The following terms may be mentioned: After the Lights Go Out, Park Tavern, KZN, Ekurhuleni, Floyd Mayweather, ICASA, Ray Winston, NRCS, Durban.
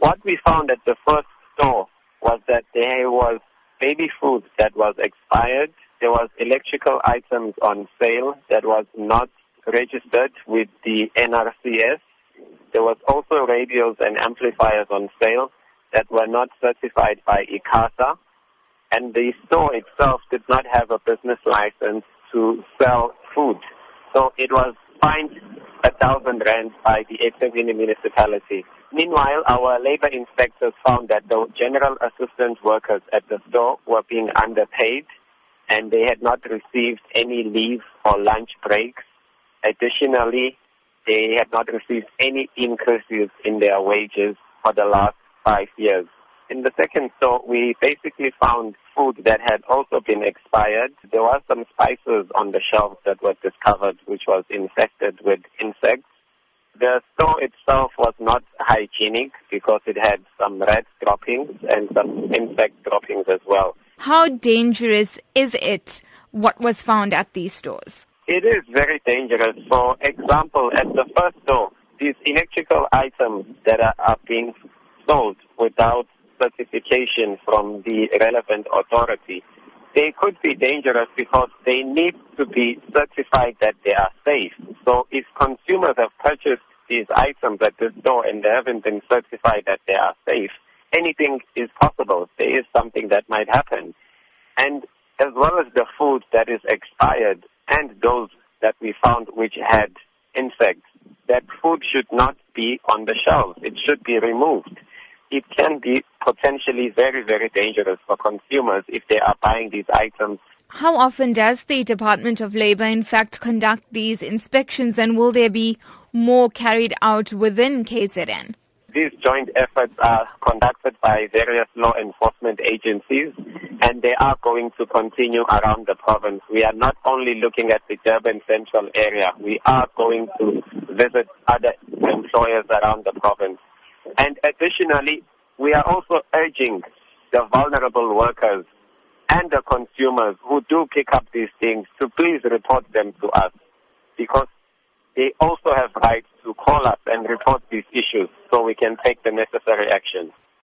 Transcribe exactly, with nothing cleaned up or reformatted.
What we found at the first store was that there was baby food that was expired. There was electrical items on sale that was not registered with the N R C S. There was also radios and amplifiers on sale that were not certified by ICASA. And the store itself did not have a business license to sell food. So it was fined a thousand rand by the Ekurhuleni municipality. Meanwhile, our labor inspectors found that the general assistance workers at the store were being underpaid and they had not received any leave or lunch breaks. Additionally, they had not received any increases in their wages for the last five years. In the second store, we basically found food that had also been expired. There were some spices on the shelves that were discovered, which was infested with insects. The store itself was not hygienic because it had some rat droppings and some insect droppings as well. How dangerous is it, what was found at these stores? It is very dangerous. For example, at the first store, these electrical items that are, are being sold without certification from the relevant authority, they could be dangerous because they need to be certified that they are safe. So if consumers have purchased these items at the store and they haven't been certified that they are safe, anything is possible. There is something that might happen. And as well as the food that is expired and those that we found which had insects, that food should not be on the shelves. It should be removed. It can be potentially very, very dangerous for consumers if they are buying these items. How often does the Department of Labour, in fact, conduct these inspections, and will there be more carried out within K Z N? These joint efforts are conducted by various law enforcement agencies, and they are going to continue around the province. We are not only looking at the Durban Central area. We are going to visit other employers around the province. And additionally, we are also urging the vulnerable workers and the consumers who do pick up these things to please report them to us, because they also have rights to call us and report these issues so we can take the necessary action.